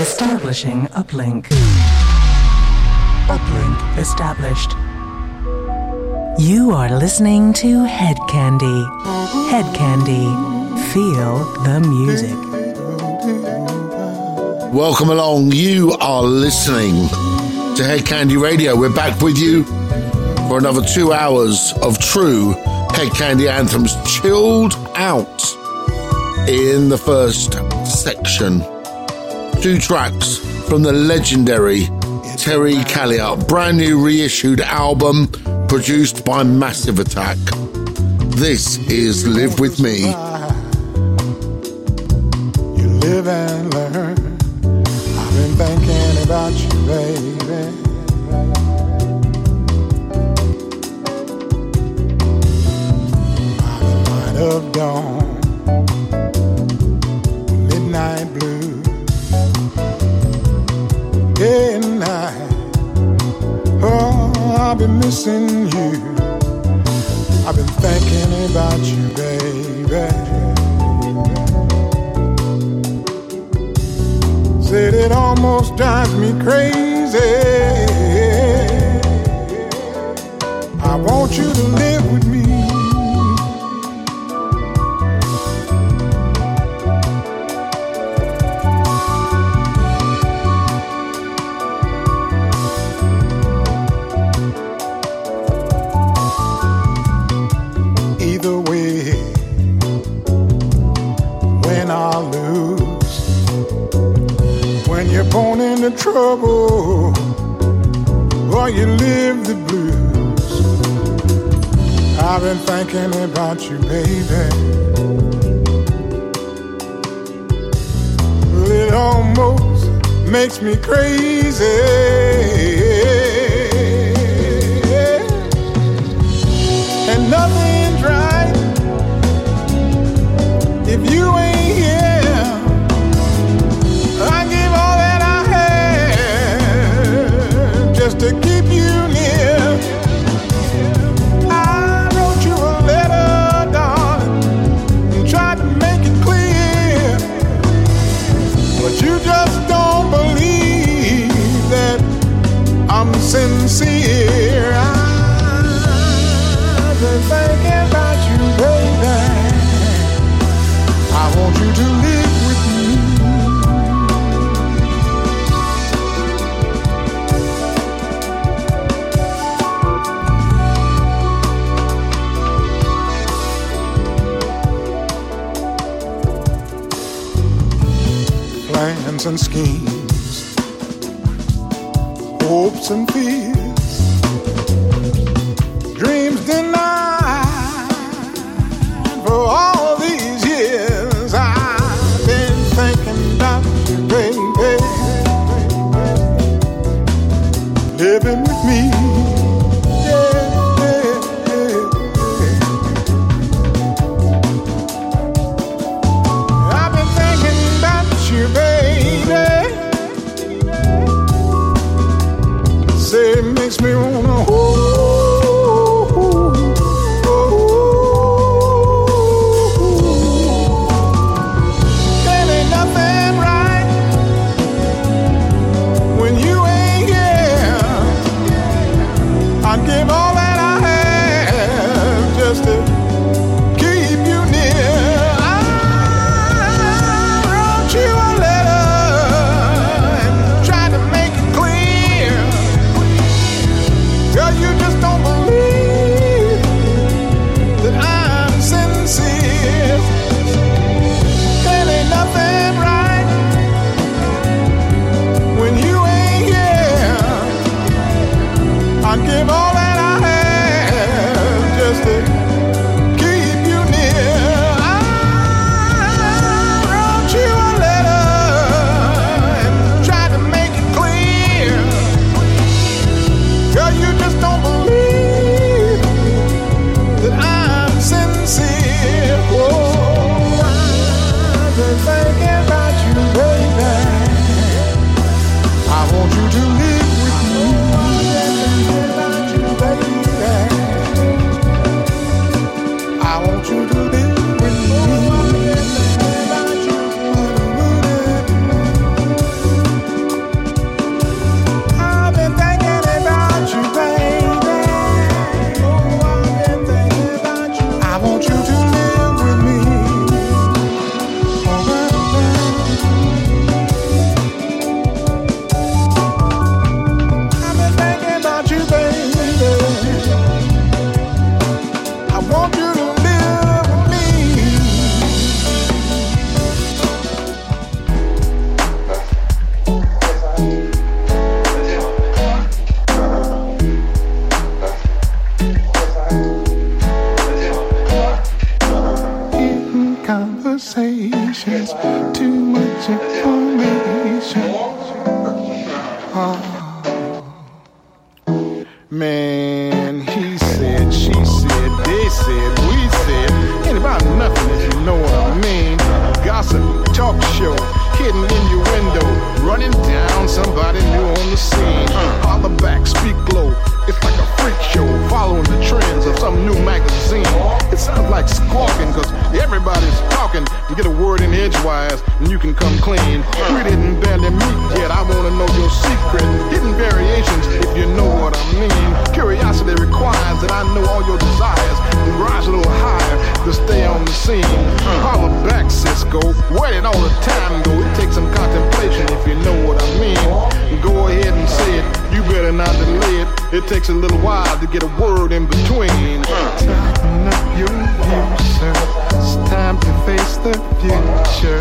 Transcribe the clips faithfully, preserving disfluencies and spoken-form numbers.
Establishing uplink. Uplink established. You are listening to Hedkandi. Hedkandi. Feel the music. Welcome along. You are listening to Hedkandi Radio. We're back with you for another two hours of true Hedkandi anthems, chilled out in the first section. Two tracks from the legendary Terry Callier, brand new reissued album produced by Massive Attack. This is Live With Me. You live and learn. I've been thinking about you, baby. By the light of dawn, midnight blue. Day and night, oh, I've been missing you. I've been thinking about you, baby. Said it almost drives me crazy. I want you to live with me. Born into trouble, or you live the blues. I've been thinking about you, baby. Well, it almost makes me crazy, and nothing's right if you ain't here. To keep you near, I wrote you a letter, darling, and tried to make it clear, but you just don't believe that I'm sincere. I've been thinking about you, baby. I want you to live. Plans and schemes, hopes and fears, dreams denied for all these years. I've been thinking about you, baby, living with me. Yeah, yeah, yeah. I've been thinking about you, baby. It makes me wanna hold, hold, hold. There ain't nothing right when you ain't here. I'd give all that I have just to keep you near. I wrote you a letter and tried to make it clear. Girl, you just don't believe that I'm sincere. There ain't nothing right when you ain't here. I'd give all that I have just to keep you near. I wrote you a letter and tried to make it clear. Girl, you just don't believe that I'm sincere. Oh, I've been thinking about you, baby. I want you to live with me. About you, baby. I want you to live with me. too much information. Oh. Man, he said, she said, they said, we said. Ain't about nothing if you know what I mean. Gossip, talk show, hidden innuendo, running down somebody new on the scene. Holler back, speak low. It's like a freak show, following the trends of some new magazine. It sounds like squawking, cause everybody's talking. You get a word in edgewise, and you can come clean. We didn't barely meet yet, I wanna know your secret. Hidden variations, if you know what I mean. Curiosity requires that I know all your desires. And rise a little higher to stay on the scene. Holler back, Cisco, where did all the time go? It takes some contemplation, if you know what I mean. Go ahead and say it, you better not delay it. It takes a little while to get a word in between. Tighten up your view, sir. It's time to face the future.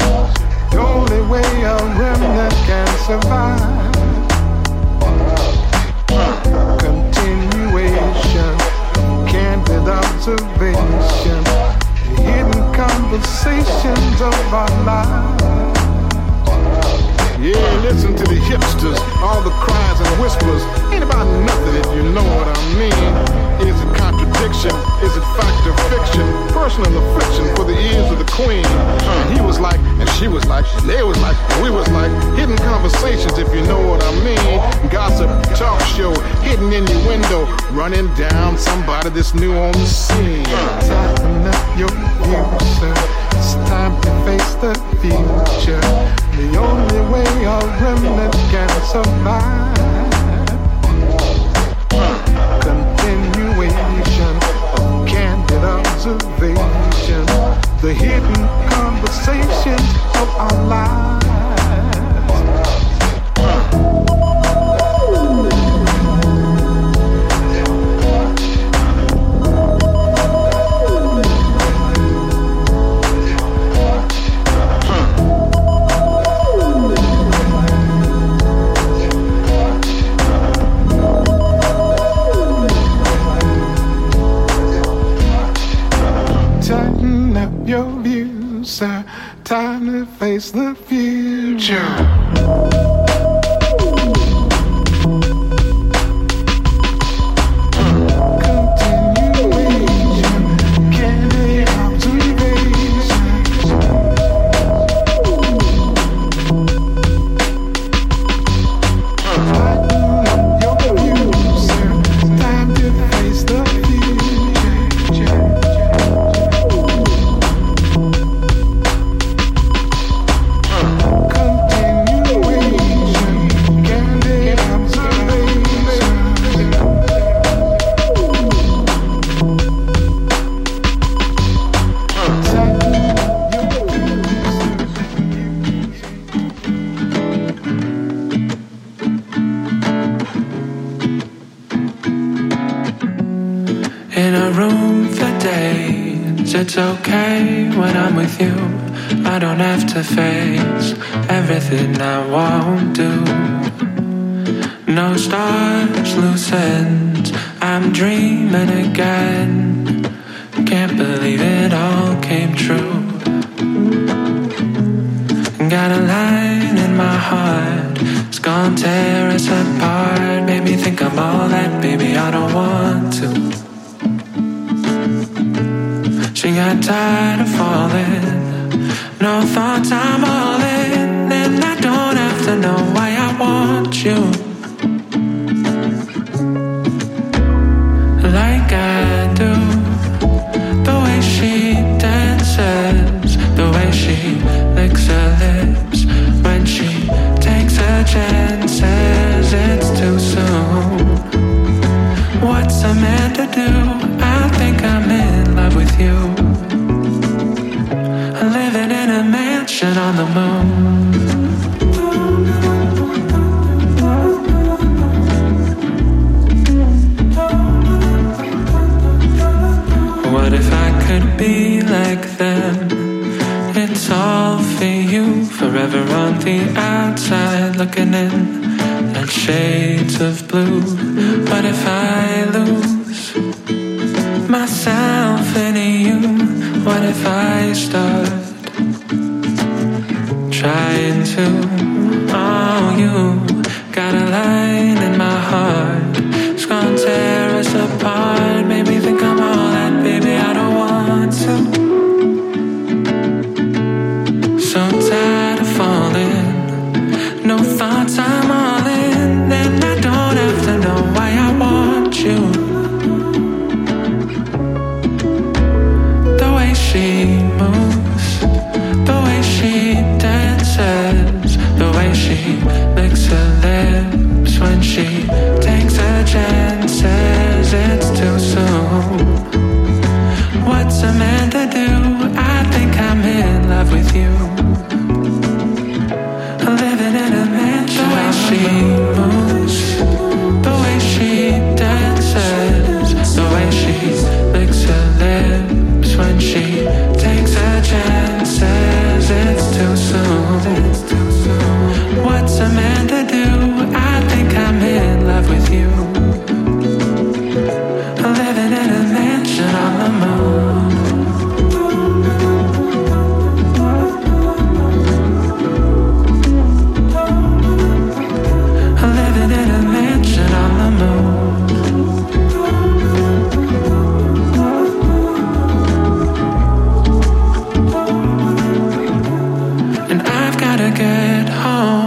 The only way a remnant can survive. Continuation candid observation. The hidden conversations of our lives. Yeah, listen to the hipsters, all the cries and whispers. Ain't about nothing if you know what I mean. Is it contradiction? Is it fact or fiction? Personal affliction for the ears of the queen. And he was like, and she was like, and they was like, and we was like. Hidden conversations if you know what I mean. Gossip, talk show, hidden innuendo. Running down somebody that's new on the scene. Tighten up your view, sir. It's time to face the future. The only way a remnant can survive. Continuation of candid observation. The hidden conversations of our lives. Your views, sir. Time to face the future. To face everything I won't do. No stars, loose ends. I'm dreaming again. Can't believe it all came true. Got a line in my heart. It's gonna tear us apart. Made me think I'm all that, baby, I don't want to. She got tired of falling. No thoughts, I'm all in, and I don't have to know why I want you. Like I do, the way she dances, the way she licks her lips, when she takes her chances, it's too soon. What's a man to do? I think I'm in love with you. On the moon, what if I could be like them? It's all for you, forever on the outside looking in, and shades of blue. What if I lose myself in you? What if I start trying to. Oh, you got a line in my heart. It's gonna tear us apart. Made me think I'm all that, baby, I don't want to. So tired of falling. No thoughts, I'm all in. Then I don't have to know why I want you. The way she moves, the way she dances, the way she licks her lips. When she takes her chances, it's too soon. What's a man to do? I think I'm in love with you. Living in a mansion. The way she moves, the way she dances, the way she licks her lips. When she takes her chances, it's too soon. What's a man to do? I'm in love with you. I'm living in a mansion on the moon. I'm living in a mansion on the moon. And I've gotta get home.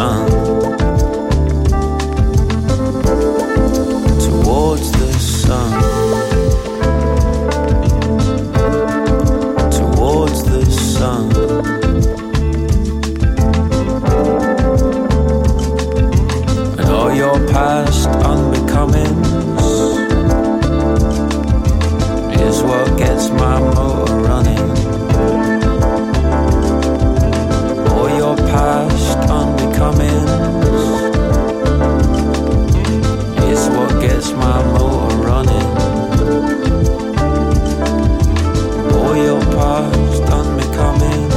All your past unbecomings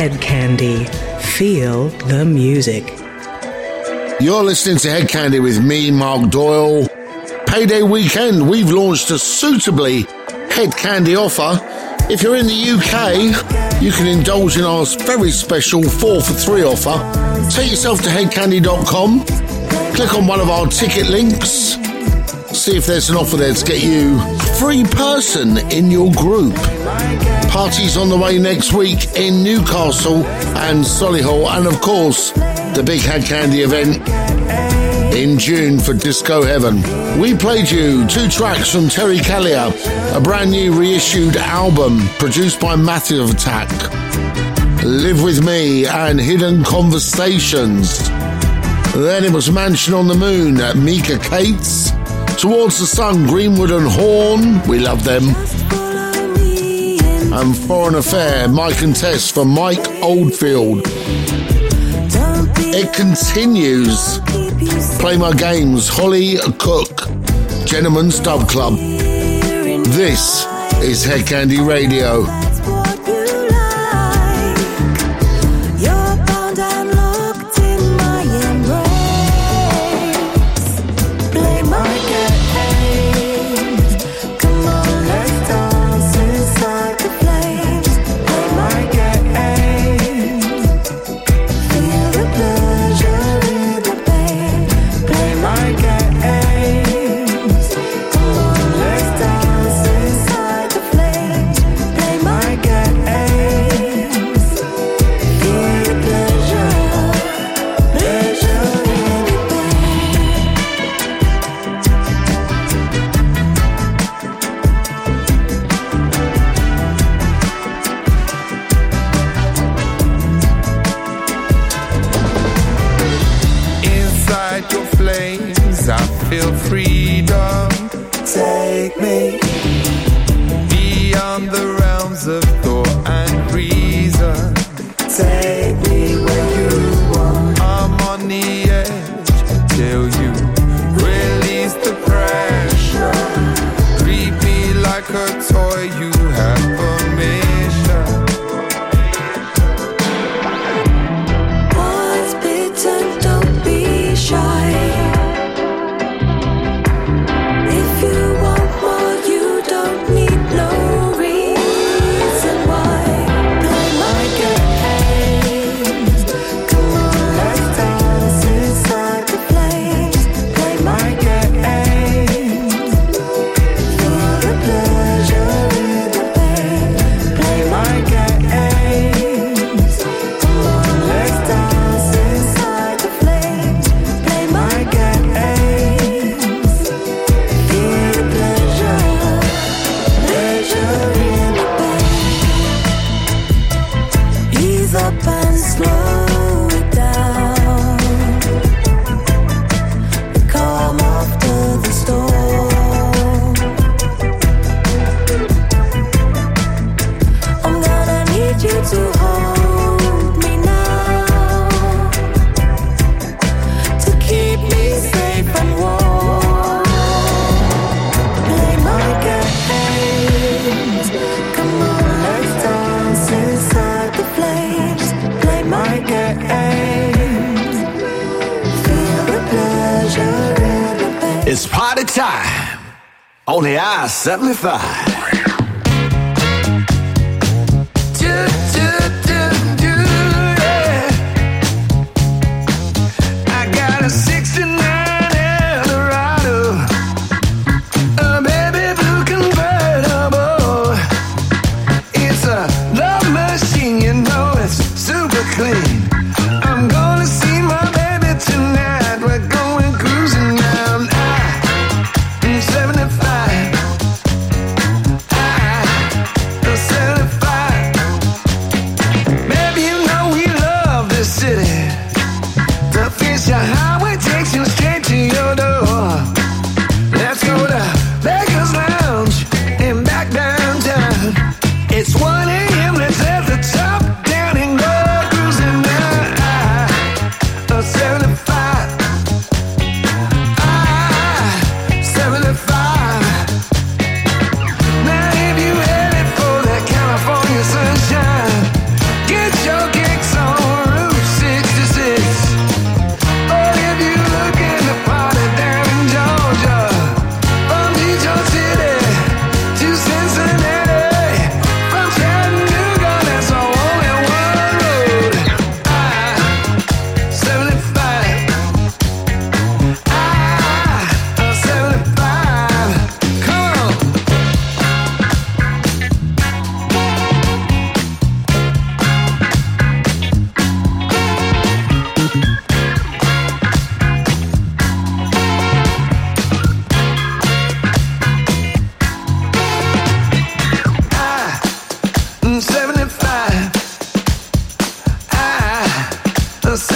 Hedkandi. Feel the music. You're listening to Hedkandi with me, Mark Doyle. Payday weekend, we've launched a suitably Hedkandi offer. If you're in the U K, you can indulge in our very special four for three offer. Take yourself to hedkandi dot com, click on one of our ticket links, see if there's an offer there to get you free person in your group. Parties on the way next week in Newcastle and Solihull, and of course the big Hedkandi event in June for Disco Heaven. We played you two tracks from Terry Callier, a brand new reissued album produced by Massive Attack, Live With Me and Hidden Conversations. Then it was Mansion on the Moon, Mika Kates, Towards the Sun, Greenwood and Horn, we love them, and Foreign Affair, Mike and Tess from Mike Oldfield. It continues. Play My Games, Holly Cook, Gentlemen's Dub Club. This is Hedkandi Radio. seventy-five. There's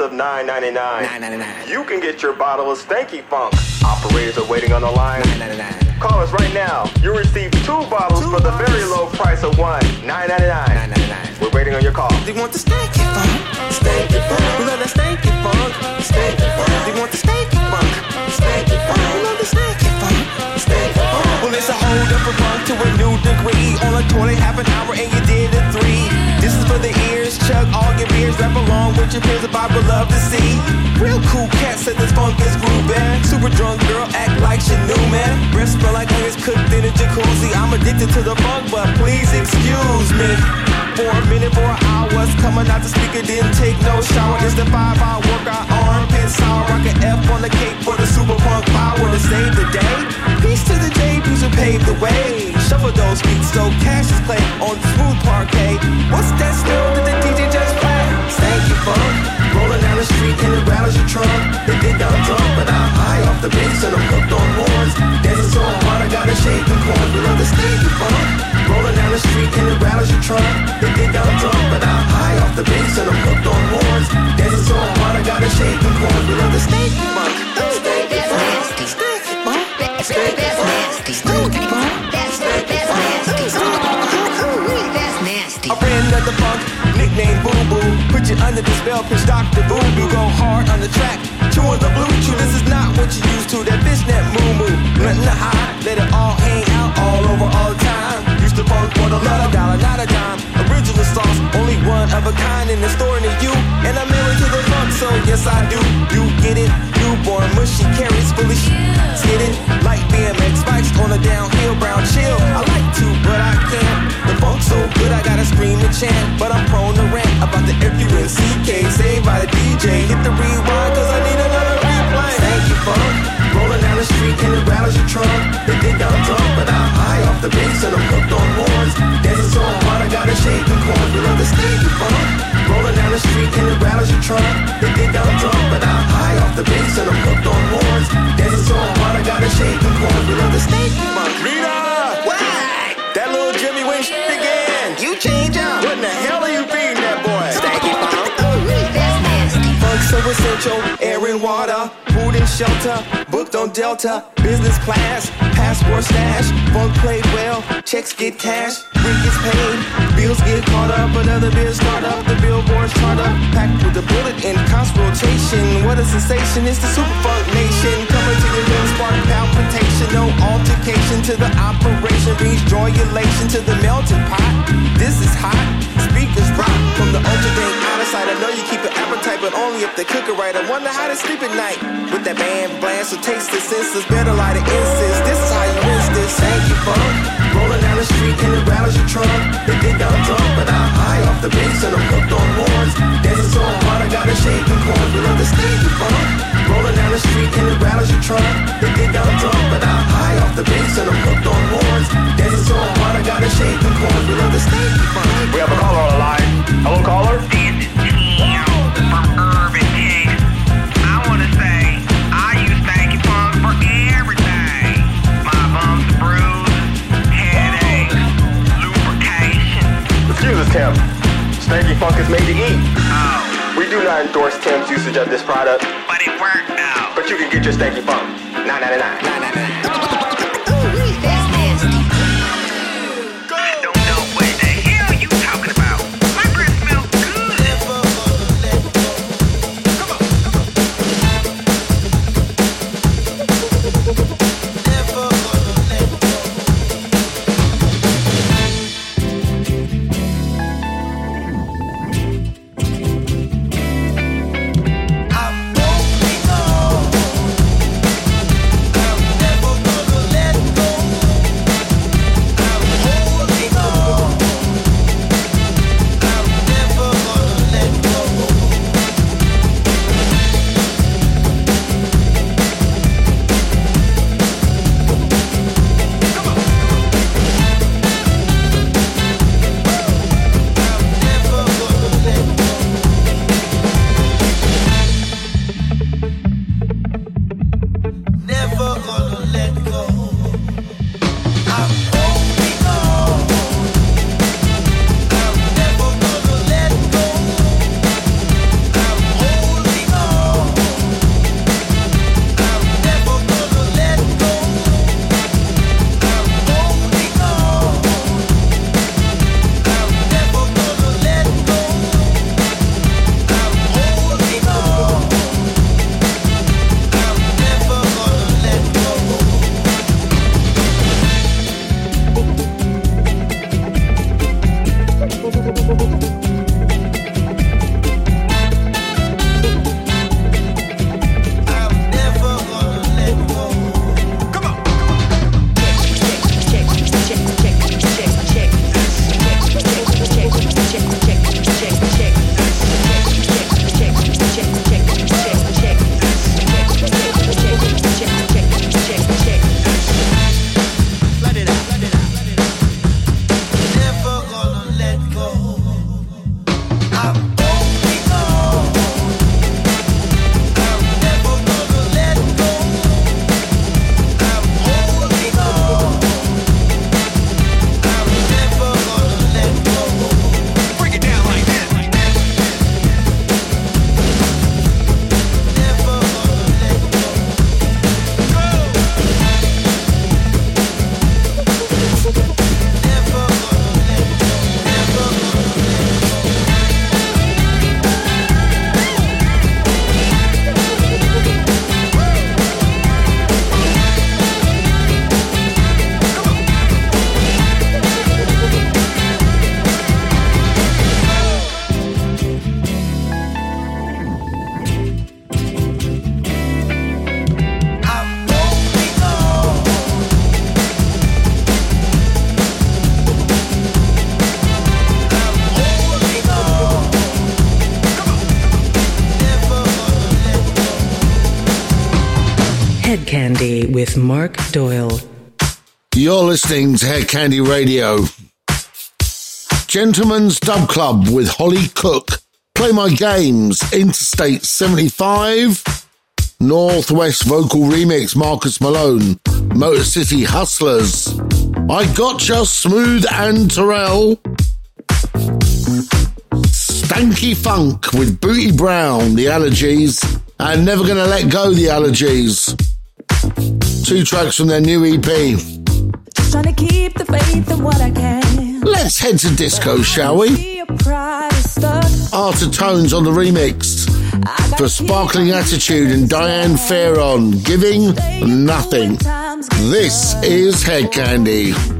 price of nine ninety-nine. nine ninety-nine. You can get your bottle of Stanky Funk. Operators are waiting on the line. nine ninety-nine. Call us right now. You receive two bottles two for bottles. the very low price of one. nine ninety-nine. nine ninety-nine. We're waiting on your call. Do you want the Stanky Funk? Stanky Funk. We love the Stanky Funk. Stanky Funk. Do you want the Stanky Funk? Stanky Funk. We love the Stanky Funk. Stanky Funk. Well, it's a whole different funk to a new degree. On a toilet half an hour and you did a three. This is for the ears, chug all your beers, rap along with your peers, the Bible would love to see. Real cool cat said this funk is groovin'. Super drunk girl act like she knew, man. Breasts smell like eggs cooked in a jacuzzi. I'm addicted to the funk, but please excuse me. For a minute, for an hour, it's coming out the speaker, didn't take no shower. It's the five-hour workout, armpit sour. Rock an F on the cake for the super punk power to save the day. Peace to the debuts who paved the way. Shuffle those feet so cash is played on smooth parquet. What's that still that the D J just played? Stanky funk, rolling down the street and it rattles your trunk. They think I'm drunk, but I'm high off the bass and I'm hooked on horns. Dancing so hard, I got a shaking corn. We love the stanky funk, rolling down the street and it rattles your trunk. They think I'm drunk, but I'm high off the bass and I'm hooked on horns. Dancing so hard, I got a shaking corn. We love the stanky funk. Stanky funk, stanky funk, stanky funk, stanky funk. I ran another funk, nicknamed Boo Boo. Put you under the spell, pitch Doctor Boom. You go hard on the track, chewing the blue chew. This is not what you used to, that fishnet moo moo. Nothing to hide, let it all hang out all over all the time. Used to funk for the love, dollar, not a dime. Original sauce, only one of a kind in the store near you. And I'm married to the funk, so yes I do. You get it, newborn mushy, carries full of shit. Skidding, like B M X bikes on a downhill, brown chill. I like to, but I can't. The funk's so good, I gotta scream and chant, but I'm prone to rant about the F U N C K, saved by the D J. Hit the rewind, cause I need another replay. Stanky funk, rolling down the street and it rattles your trunk. They think I'm drunk, but I'm high off the bass and I'm hooked on horns. Dancing so hard, I got a shaking corn. We love the stanky funk, rolling down the street and it rattles your trunk. They think I'm drunk, but I'm high off the bass and I'm hooked on horns. Dancing so hard, I got a shaking corn. We love the stanky funk. Rita! Why? That little Jimmy Wish again. You change up. What in the hell are you feeding that boy? Stanky funk. That's nasty. Funk so essential. Air and water. Food and shelter. Booked on Delta. Business class. Passport stash. Funk played well. Checks get cash. Rent gets paid. Bills get caught up. Another bill start up. The billboards chart up. Packed with a bullet and constant rotation. What a sensation. It's the super funk nation. Coming to your lips. Spark palpitation. No altercation to the operation. Brings joy elation to the melting pot. This is hot, speakers rock from the ultra thing out of sight. I know you keep an appetite, but only if they cook it right. I wonder how they sleep at night with that band blast. So taste the senses, better light the incense. This is how you rinse this. Stanky funk, rolling down the street and it rattles your trunk. They think I'm drunk, but I'm high off the bass and I'm hooked on horns. Dancing so hard, I got a shaking corn. We love the stanky funk, rolling down the street and it rattles your trunk. They think I'm drunk, but I'm high off the bass and I'm hooked on horns. Dancing so hard, I got a shaking corn. We love the stanky. We have a caller on the line. Hello, caller? This is Theo from Urban Kicks. I want to say, I use Stanky Funk for everything. My bumps, bruises, headaches, lubrication. Excuse us, Tim. Stanky Funk is made to eat. Oh. We do not endorse Tim's usage of this product. But it worked out. But you can get your Stanky Funk. nine ninety-nine. nine ninety-nine. Ooh, wee, that's nasty. I won't be gone. I'll never Hedkandi with Mark Doyle. You're listening to Hedkandi Radio. Gentlemen's Dub Club with Holly Cook. Play My Games, Interstate seventy-five. Northwest Vocal Remix, Marcus Malone. Motor City Hustlers. I Gotcha, Smooth and Terrell. Stanky Funk with Booty Brown, The Allergies. And Never Gonna Let Go, The Allergies. Two tracks from their new E P. Just trying to keep the faith of what I can. Let's head to disco, shall we? Art of Tones on the remix for Sparkling Attitude and Diane Farron, Giving Nothing. This is Hedkandi.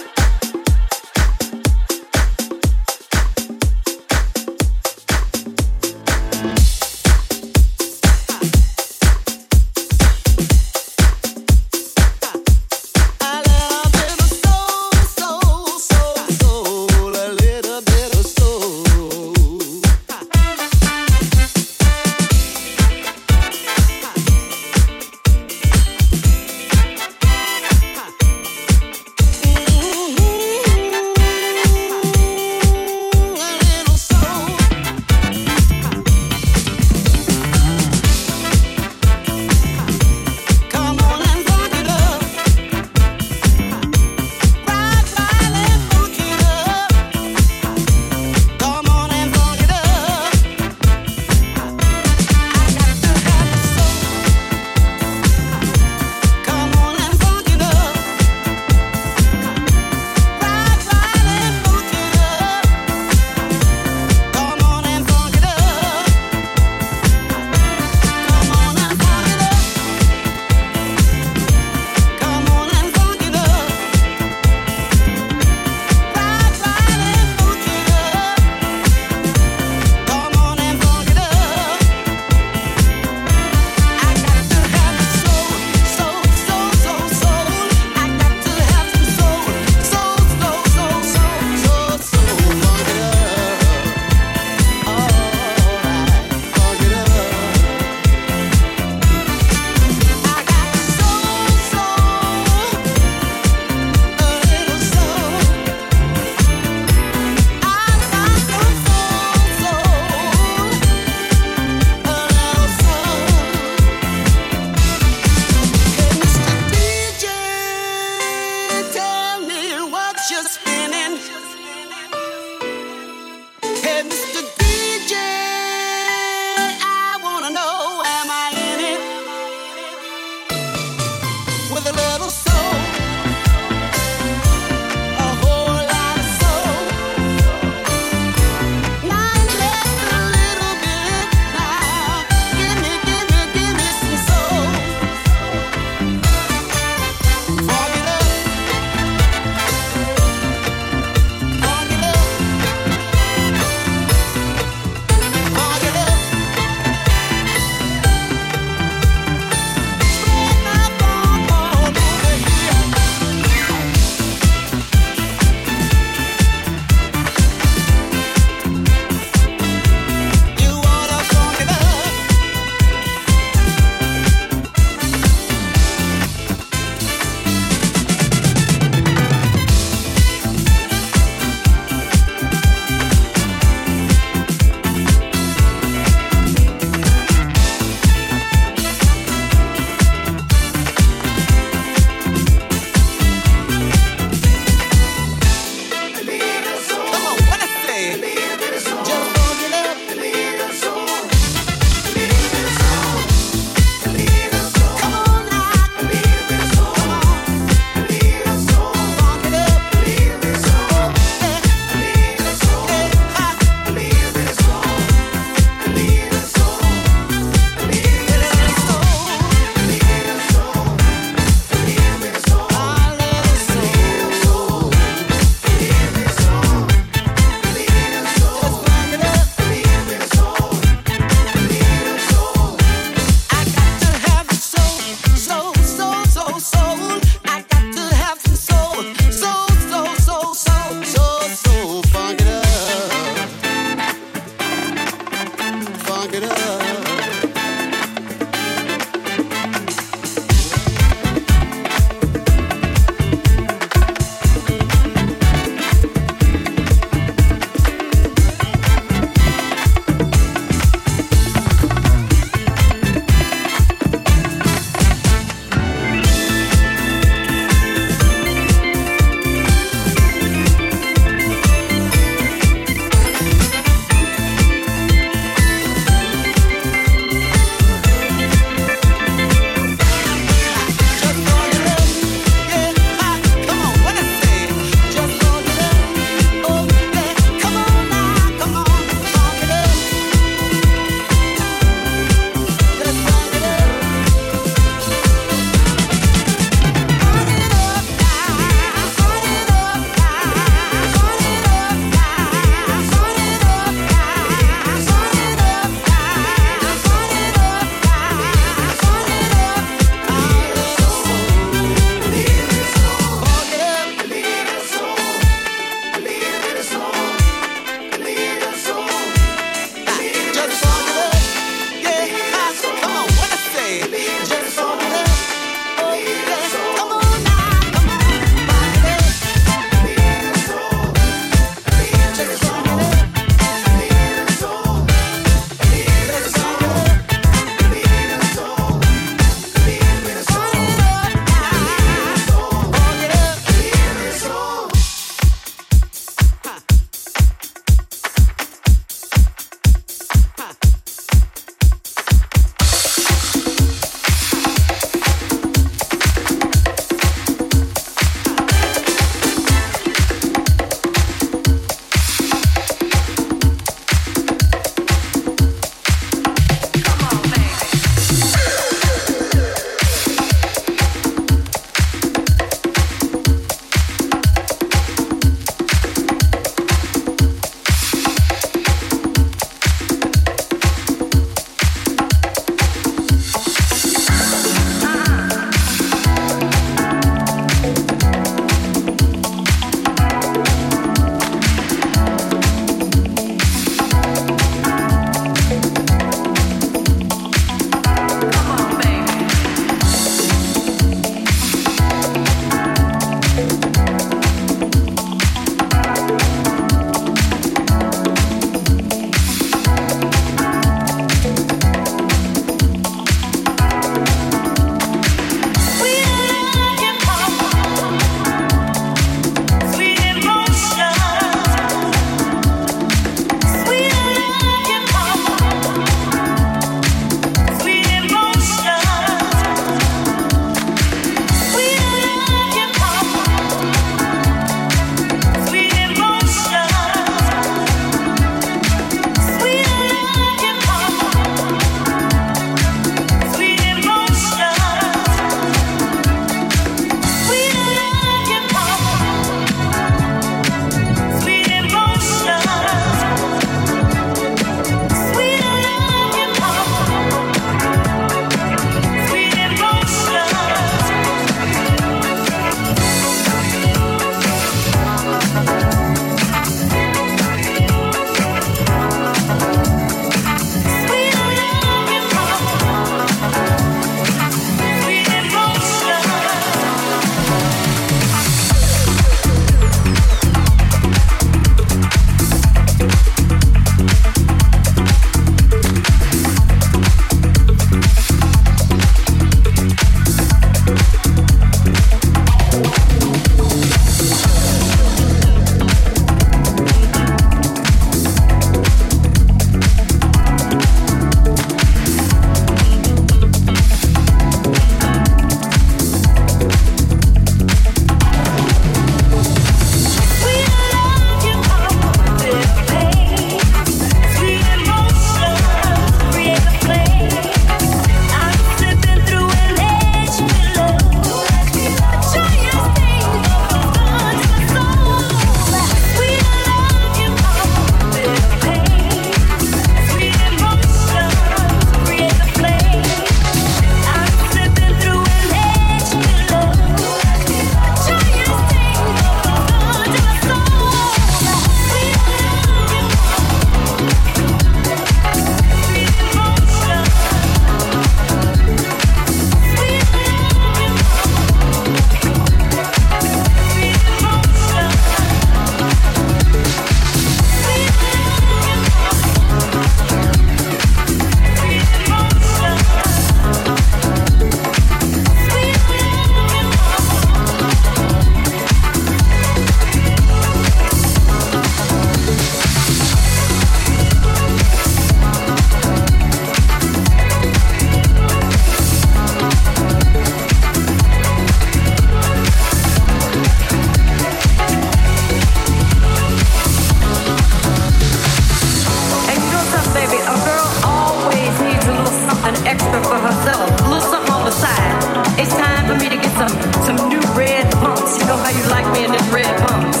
extra for herself, a little something on the side. It's time for me to get some some new red pumps. You know how you like me in this red pumps.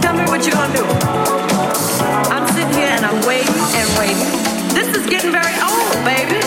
Tell me what you gonna do. I'm sitting here and I'm waiting and waiting. This is getting very old, baby.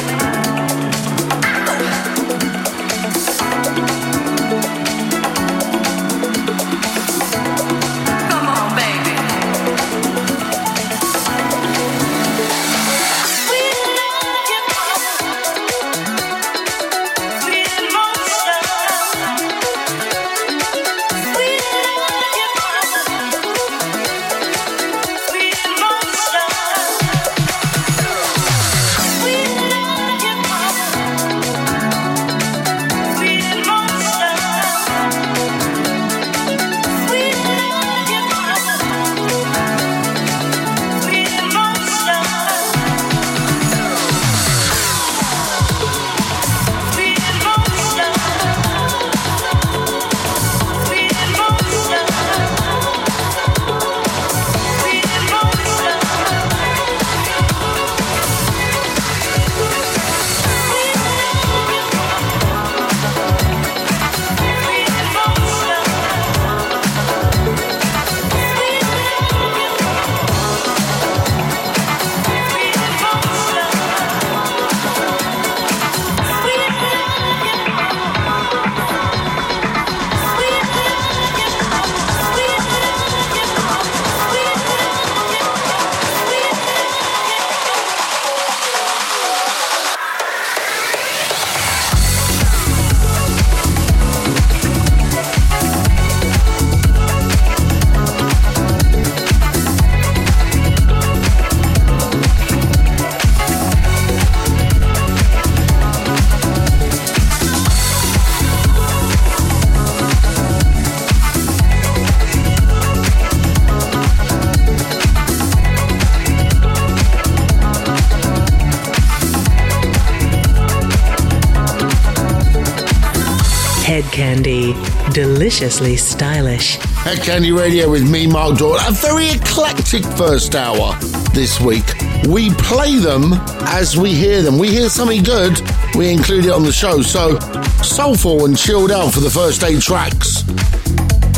Candy, deliciously stylish. Hedkandi Radio with me, Mark Doyle. A very eclectic first hour this week. We play them as we hear them. We hear something good, we include it on the show. So, soulful and chilled out for the first eight tracks,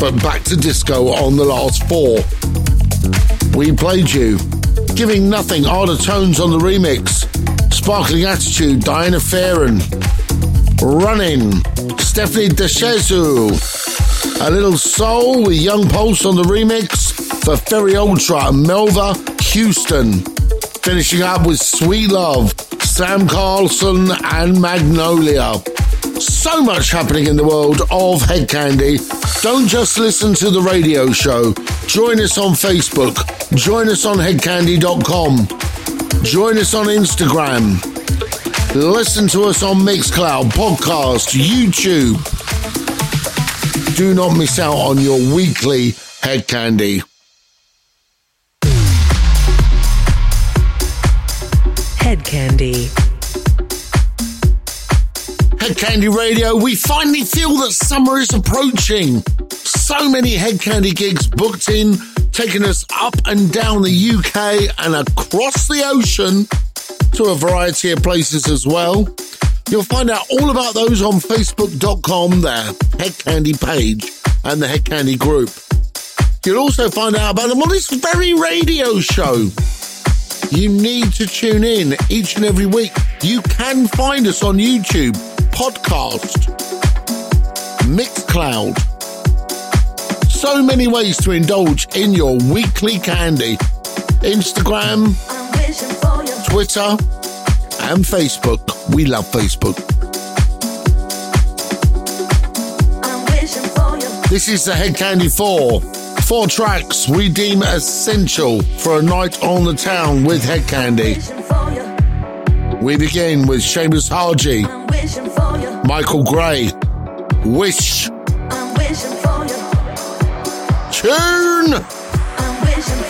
but back to disco on the last four. We played you Giving Nothing, Art of Tones on the remix. Sparkling Attitude, Diana Farron. Running, Stephanie Deshesu. A Little Soul with Young Pulse on the remix for Ferry Ultra and Melva Houston. Finishing up with Sweet Love, Sam Carlson and Magnolia. So much happening in the world of Hedkandi. Don't just listen to the radio show. Join us on Facebook. Join us on hedkandi dot com. Join us on Instagram. Listen to us on Mixcloud, podcast, YouTube. Do not miss out on your weekly Hedkandi. Hedkandi. Hedkandi Radio, we finally feel that summer is approaching. So many Hedkandi gigs booked in, taking us up and down the U K and across the ocean, to a variety of places as well. You'll find out all about those on facebook dot com, their Hedkandi page and the Hedkandi group. You'll also find out about them on this very radio show. You need to tune in each and every week. You can find us on YouTube, podcast, Mixcloud. So many ways to indulge in your weekly candy. Instagram, Twitter and Facebook. We love Facebook. I'm wishing for you. This is the Hedkandi four. Four tracks we deem essential for a night on the town with Hedkandi. We begin with Seamus Hargey, Michael Gray, Wish. I'm wishing for you. Tune! I'm wishing for you. Wish.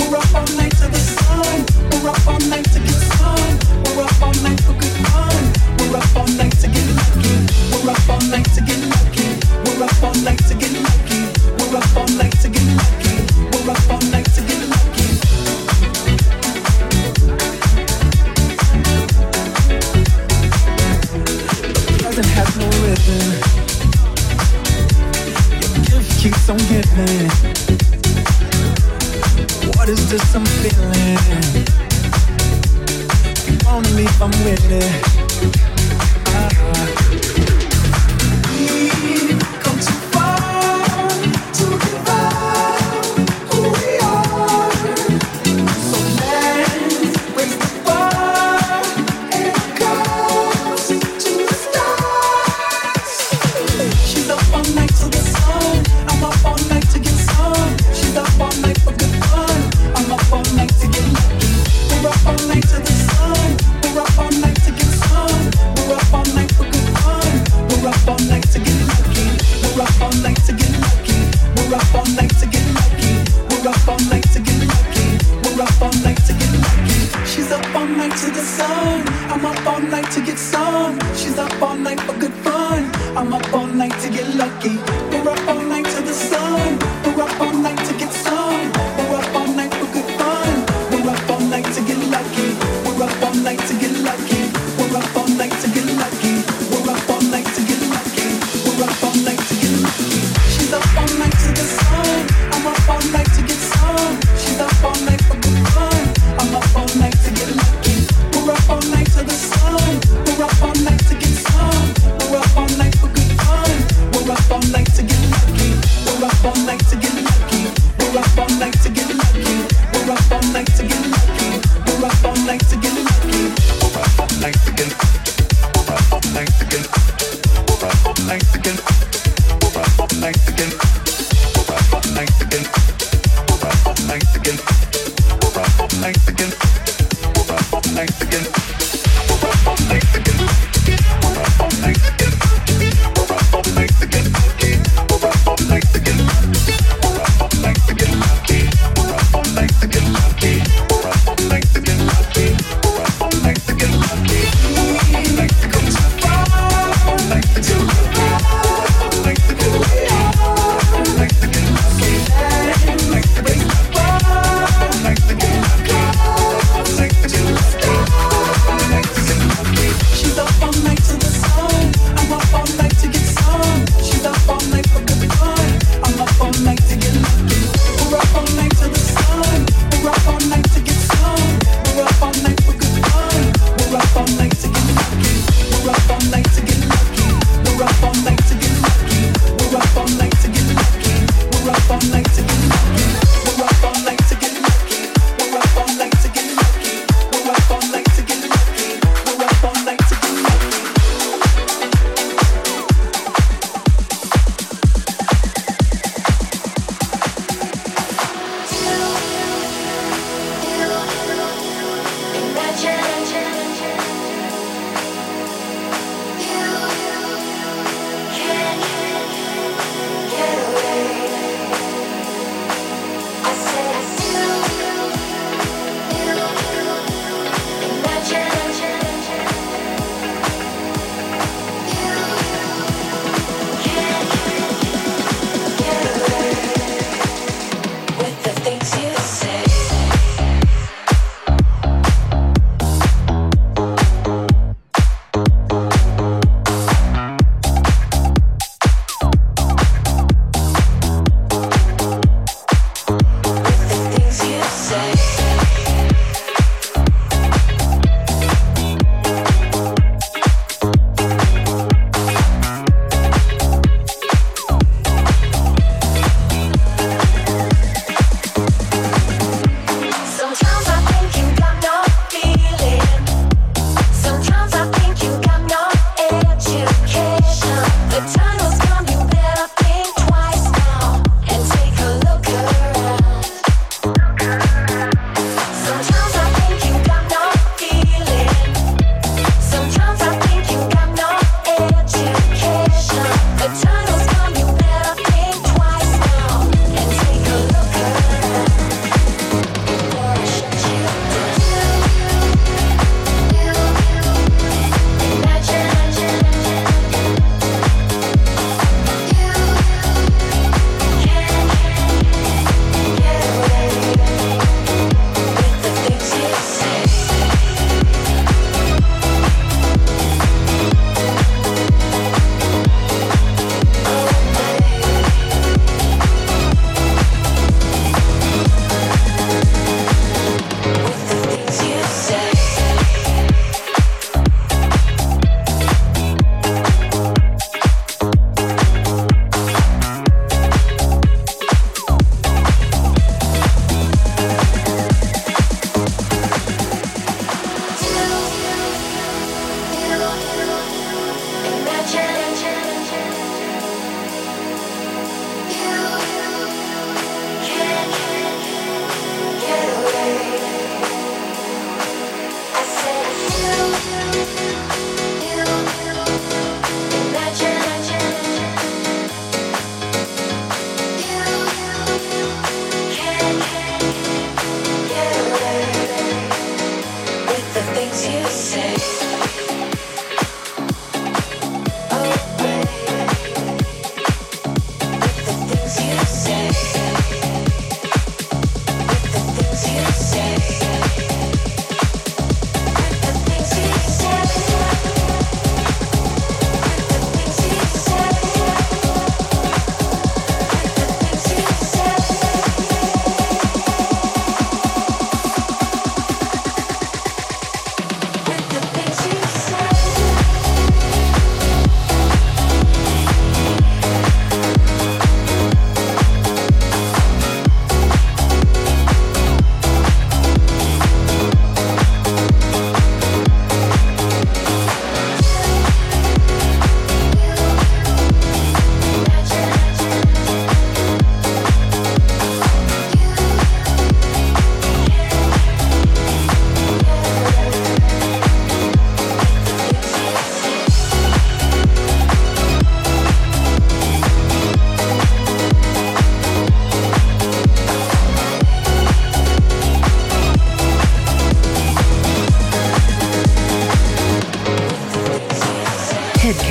We're up all night to get sun. We're up all night to get sun. We're up all night for good.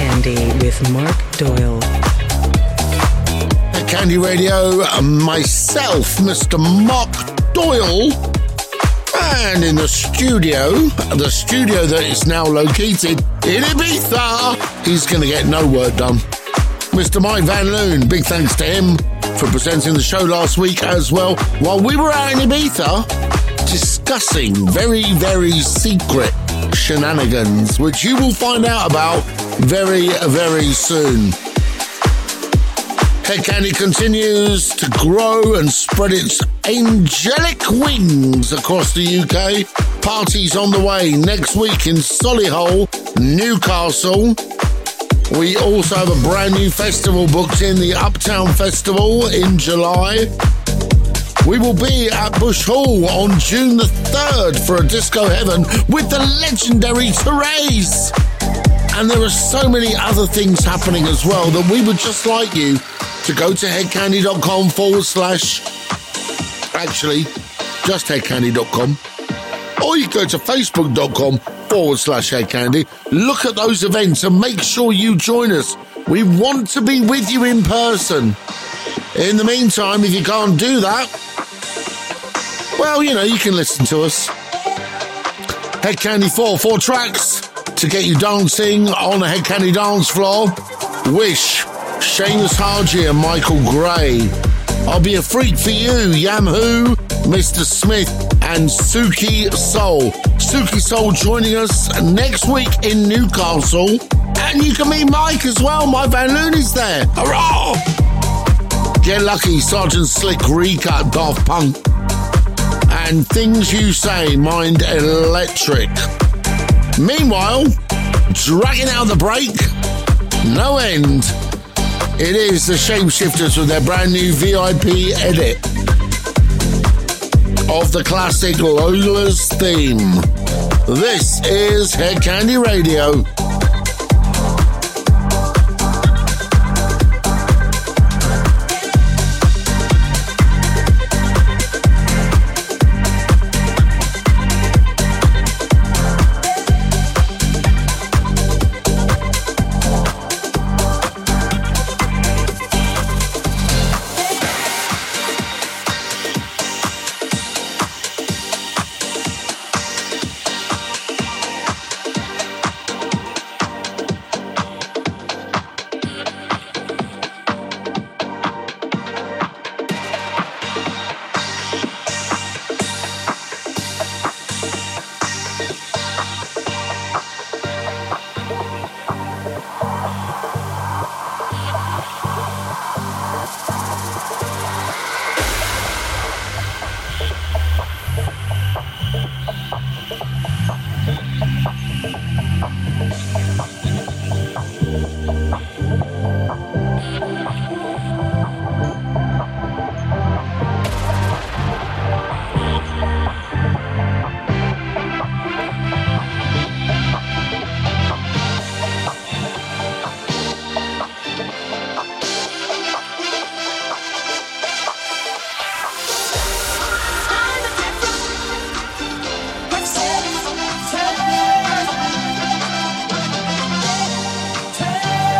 Hedkandi with Mark Doyle. Hedkandi Radio, myself, Mister Mark Doyle, and in the studio, the studio that is now located in Ibiza, he's going to get no work done. Mister Mike Van Loon, big thanks to him for presenting the show last week as well, while we were out in Ibiza discussing very, very secret shenanigans, which you will find out about very, very soon. Hedkandi continues to grow and spread its angelic wings across the U K. Parties on the way next week in Solihull, Newcastle. We also have a brand new festival booked in, the Uptown Festival in July. We will be at Bush Hall on June the third for a Disco Heaven with the legendary Therese. And there are so many other things happening as well that we would just like you to go to hedkandi.com forward slash, actually, just hedkandi dot com. Or you go to facebook dot com forward slash hedkandi. Look at those events and make sure you join us. We want to be with you in person. In the meantime, if you can't do that, well, you know, you can listen to us. Hedkandi four, four tracks to get you dancing on the Hedkandi dance floor. Wish, Seamus Hargey and Michael Gray. I'll Be a Freak for You, Yamhoo, Mister Smith and Suki Soul. Suki Soul joining us next week in Newcastle. And you can meet Mike as well. Mike Van Loon is there. Hurrah! Get Lucky, Sergeant Slick, Recut, Daft Punk. And Things You Say, Mind Electric. Meanwhile, dragging out the break, no end. It is the Shapeshifters with their brand new V I P edit of the classic Lola's theme. This is Hedkandi Radio. Hey!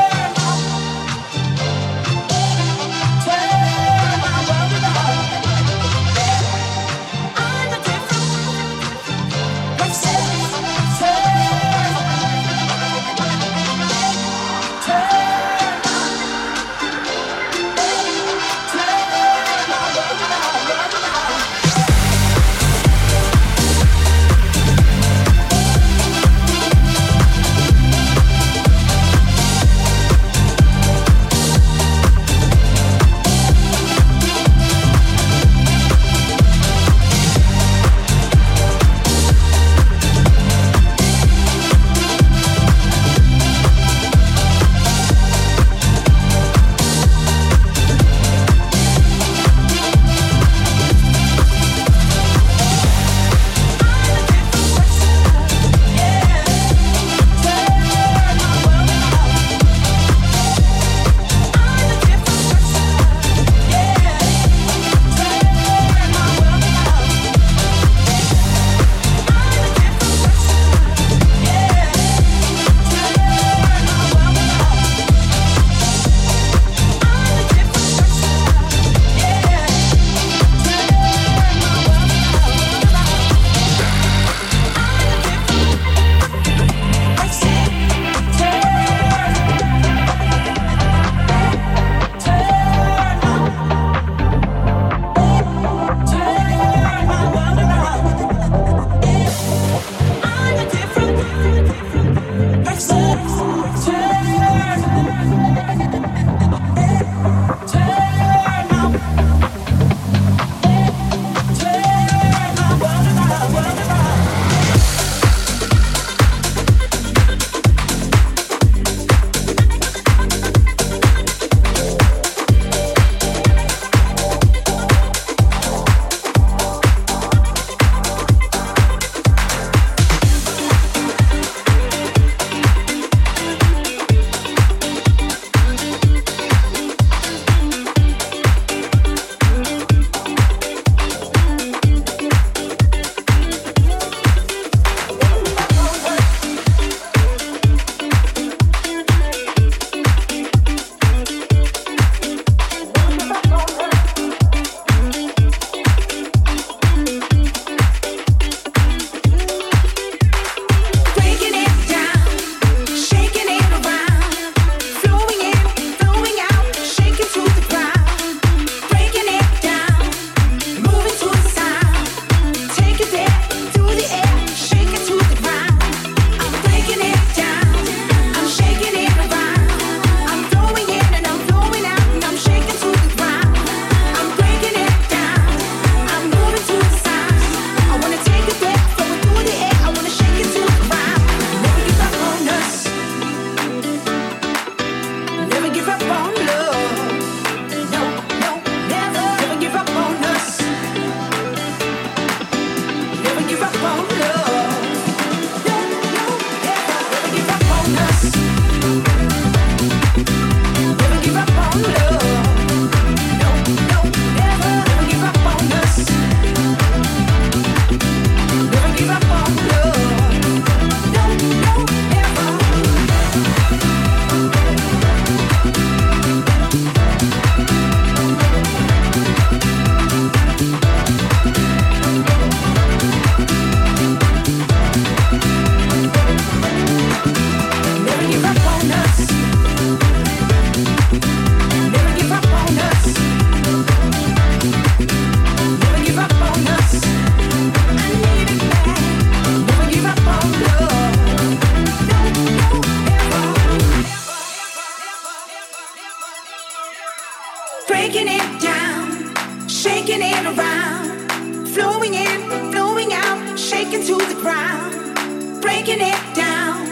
Breaking it down, shaking it around, flowing in, flowing out, shaking to the ground. Breaking it down,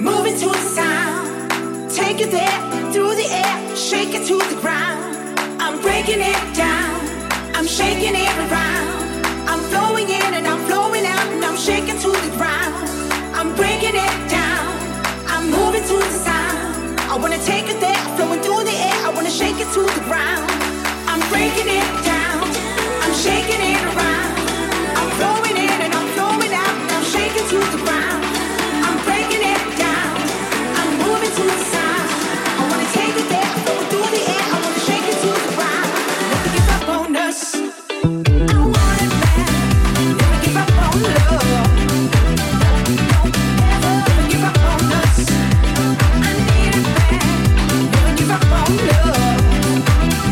moving to the sound, take it there, through the air, shake it to the ground. I'm breaking it down, I'm shaking it around, I'm flowing in and I'm flowing out and I'm shaking to the ground. I'm breaking it down, I'm moving to the sound, I wanna take it there, I'm flowing through the air, I wanna shake it to the ground. I'm breaking it down, I'm shaking it around, I'm flowing in and I'm flowing out and I'm shaking to the ground. I'm breaking it down, I'm moving to the sound, I wanna take it there, I'm flowing through the air, I wanna shake it to the ground. Never give up on us. Love.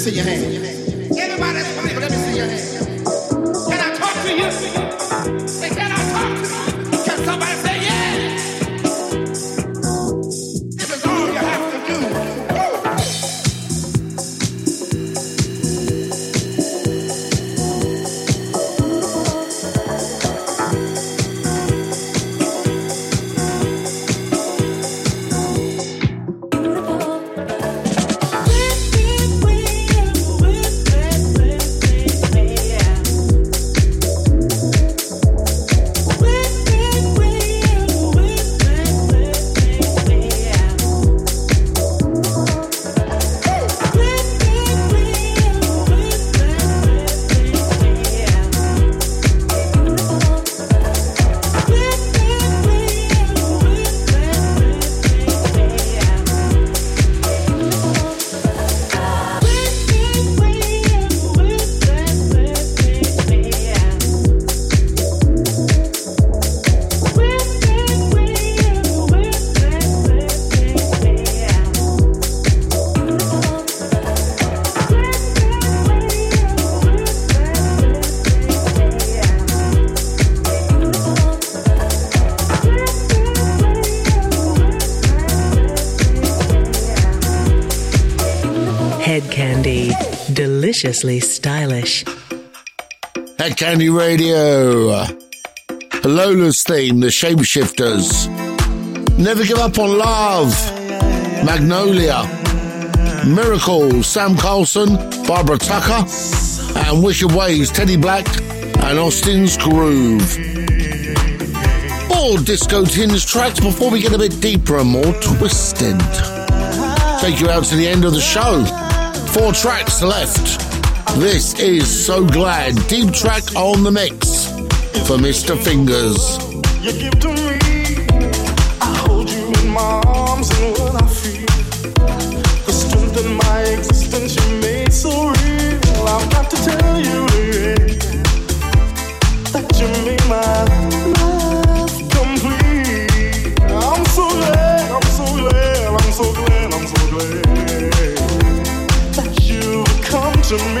see your hand. Anybody that's a believer, let me see your hand. Can I talk to you? Say, can I talk to you? Can somebody say yes? This is all you have to do. Stylish. Hedkandi Radio. Lola's theme, the Shapeshifters. Never Give Up on Love. Magnolia. Miracle, Sam Carlson, Barbara Tucker, and Wicked Ways, Teddy Black, and Austin's Groove. All Disco Tins tracks before we get a bit deeper and more twisted. Take you out to the end of the show. Four tracks left. This is So Glad, deep track on the mix for Mister Fingers. You give to me, I hold you in my arms and what I feel. The strength in my existence you made so real. I've got to tell you that you made my life complete. I'm so glad, I'm so glad, I'm so glad, I'm so glad that you come to me.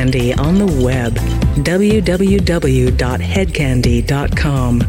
Headcandy on the web, w w w dot headcandy dot com.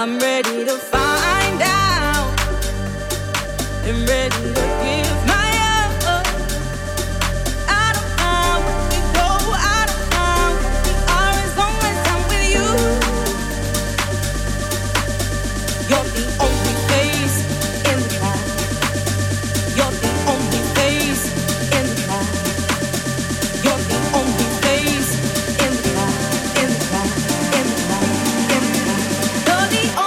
I'm ready to find out. I'm ready to give my all. I don't mind where we go. I don't mind where we are as long as I'm with you. You're the only face in the crowd. You're the only face in the crowd. You're the only face in the crowd. In the crowd. In the crowd. In the crowd. You're the only face in the crowd.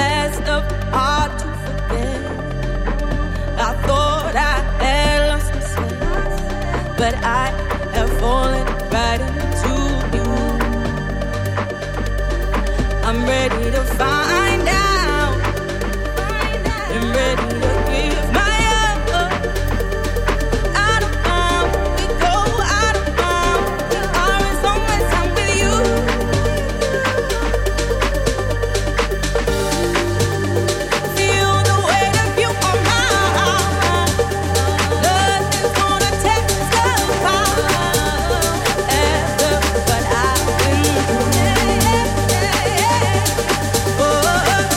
Past up hard to forget. I thought I had lost myself, but I have fallen right into you. I'm ready to find out. I'm ready to give my all. I don't mind where we go. I don't mind where we are as long as I'm with you. Feel the weight of you on my heart. Nothing's gonna take us apart. After what I've been through, oh,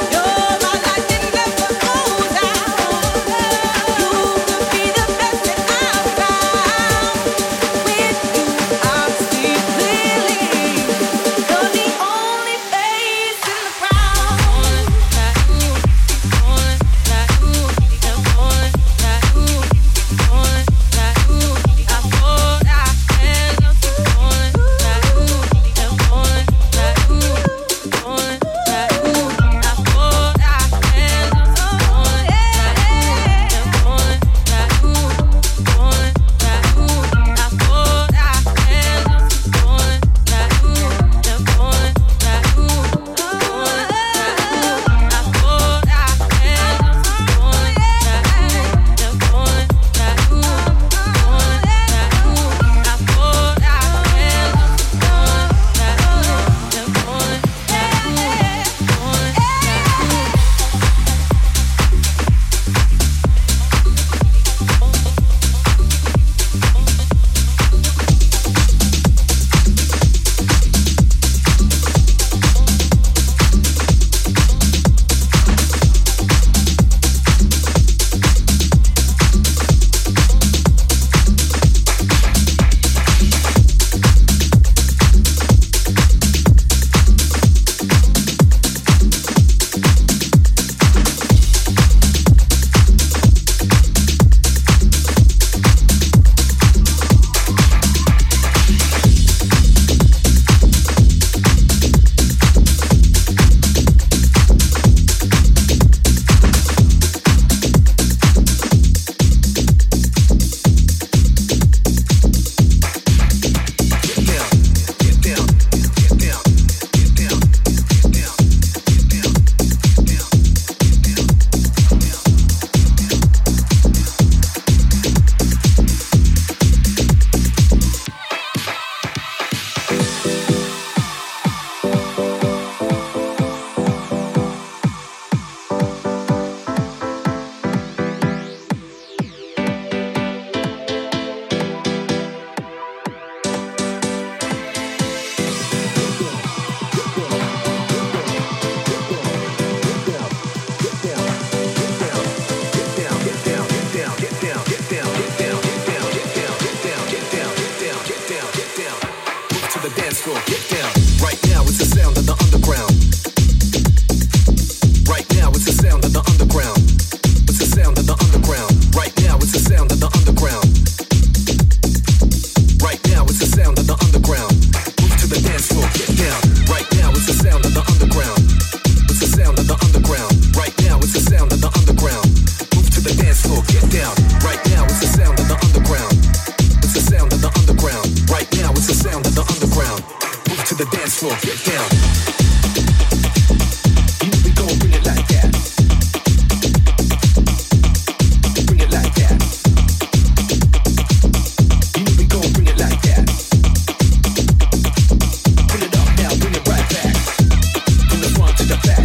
you're my light. gonna get down. Right now it's the sound of the underground. Right now it's the sound of the underground. It's the sound of the underground. Right now it's the sound of the underground. Right now it's the sound of the underground. Move to the dance floor, get down. Right now it's the sound of the underground. It's the sound of the underground. Right now it's the sound of the underground. Move to the dance floor, get down. Right now it's the sound of the underground. It's the sound of the underground. Right now it's the sound of the underground. Move to the dance floor, get down. Here we go, bring it like that. Bring it like that. Here we go, bring it like that. Bring it up now, bring it right back. From the front to the back.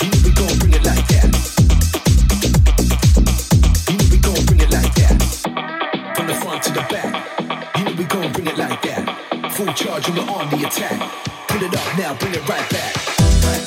Here we go, bring it like that. Here we go, bring it like that. From the front to the back. Here we go, bring it like that. Full charge on the on the attack. Put it up now, bring it right back. Right back.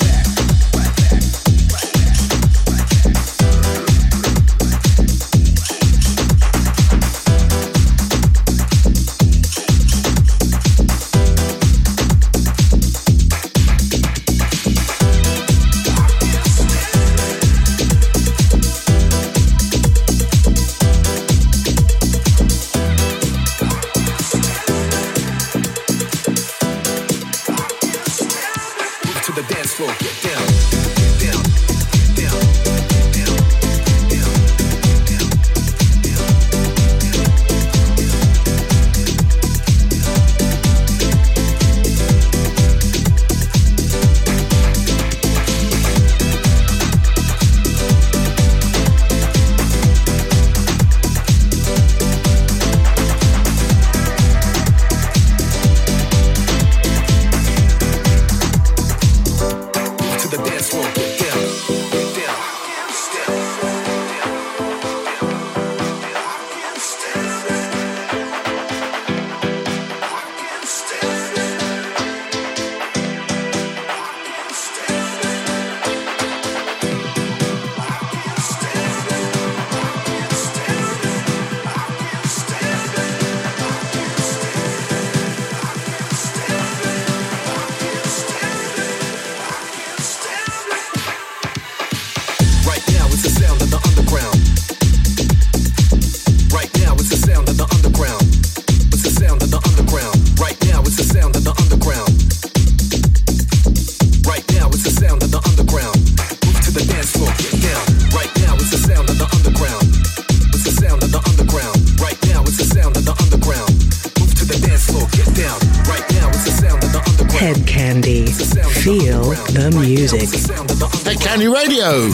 Hedkandi Radio.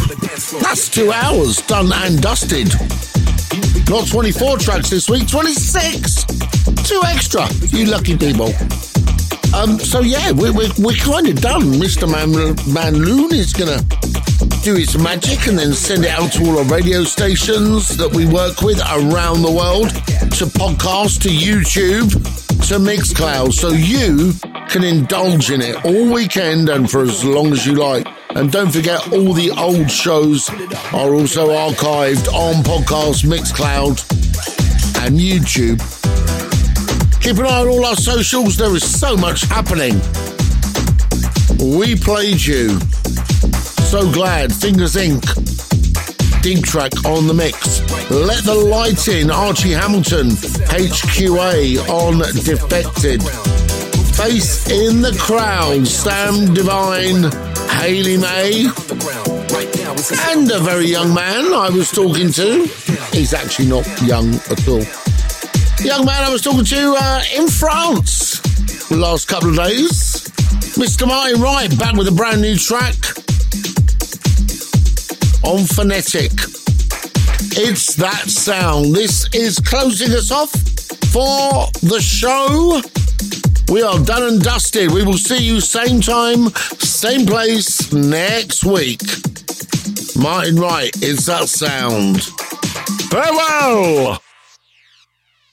That's two hours done and dusted. Got twenty-four tracks this week, twenty-six, two extra. You lucky people. Um. So yeah, we're we're, we're kind of done. Mister Man Van Loon is gonna do his magic and then send it out to all our radio stations that we work with around the world, to podcast, to YouTube, to Mixcloud. So you can indulge in it all weekend and for as long as you like. And don't forget, all the old shows are also archived on podcast, Mixcloud and YouTube. Keep an eye on all our socials. There is so much happening. We played you So Glad, Fingers Incorporated, deep track on the mix. Let the Light In, Archie Hamilton, H Q A on Defected. Face in the Crowd, Sam Divine, Hayley May, and a very young man I was talking to. He's actually not young at all. Young man I was talking to uh, in France the last couple of days. Mister Martin Wright back with a brand new track on Phonetic. It's That Sound. This is closing us off for the show. We are done and dusted. We will see you same time, same place next week. Martin Wright, It's That Sound. Farewell!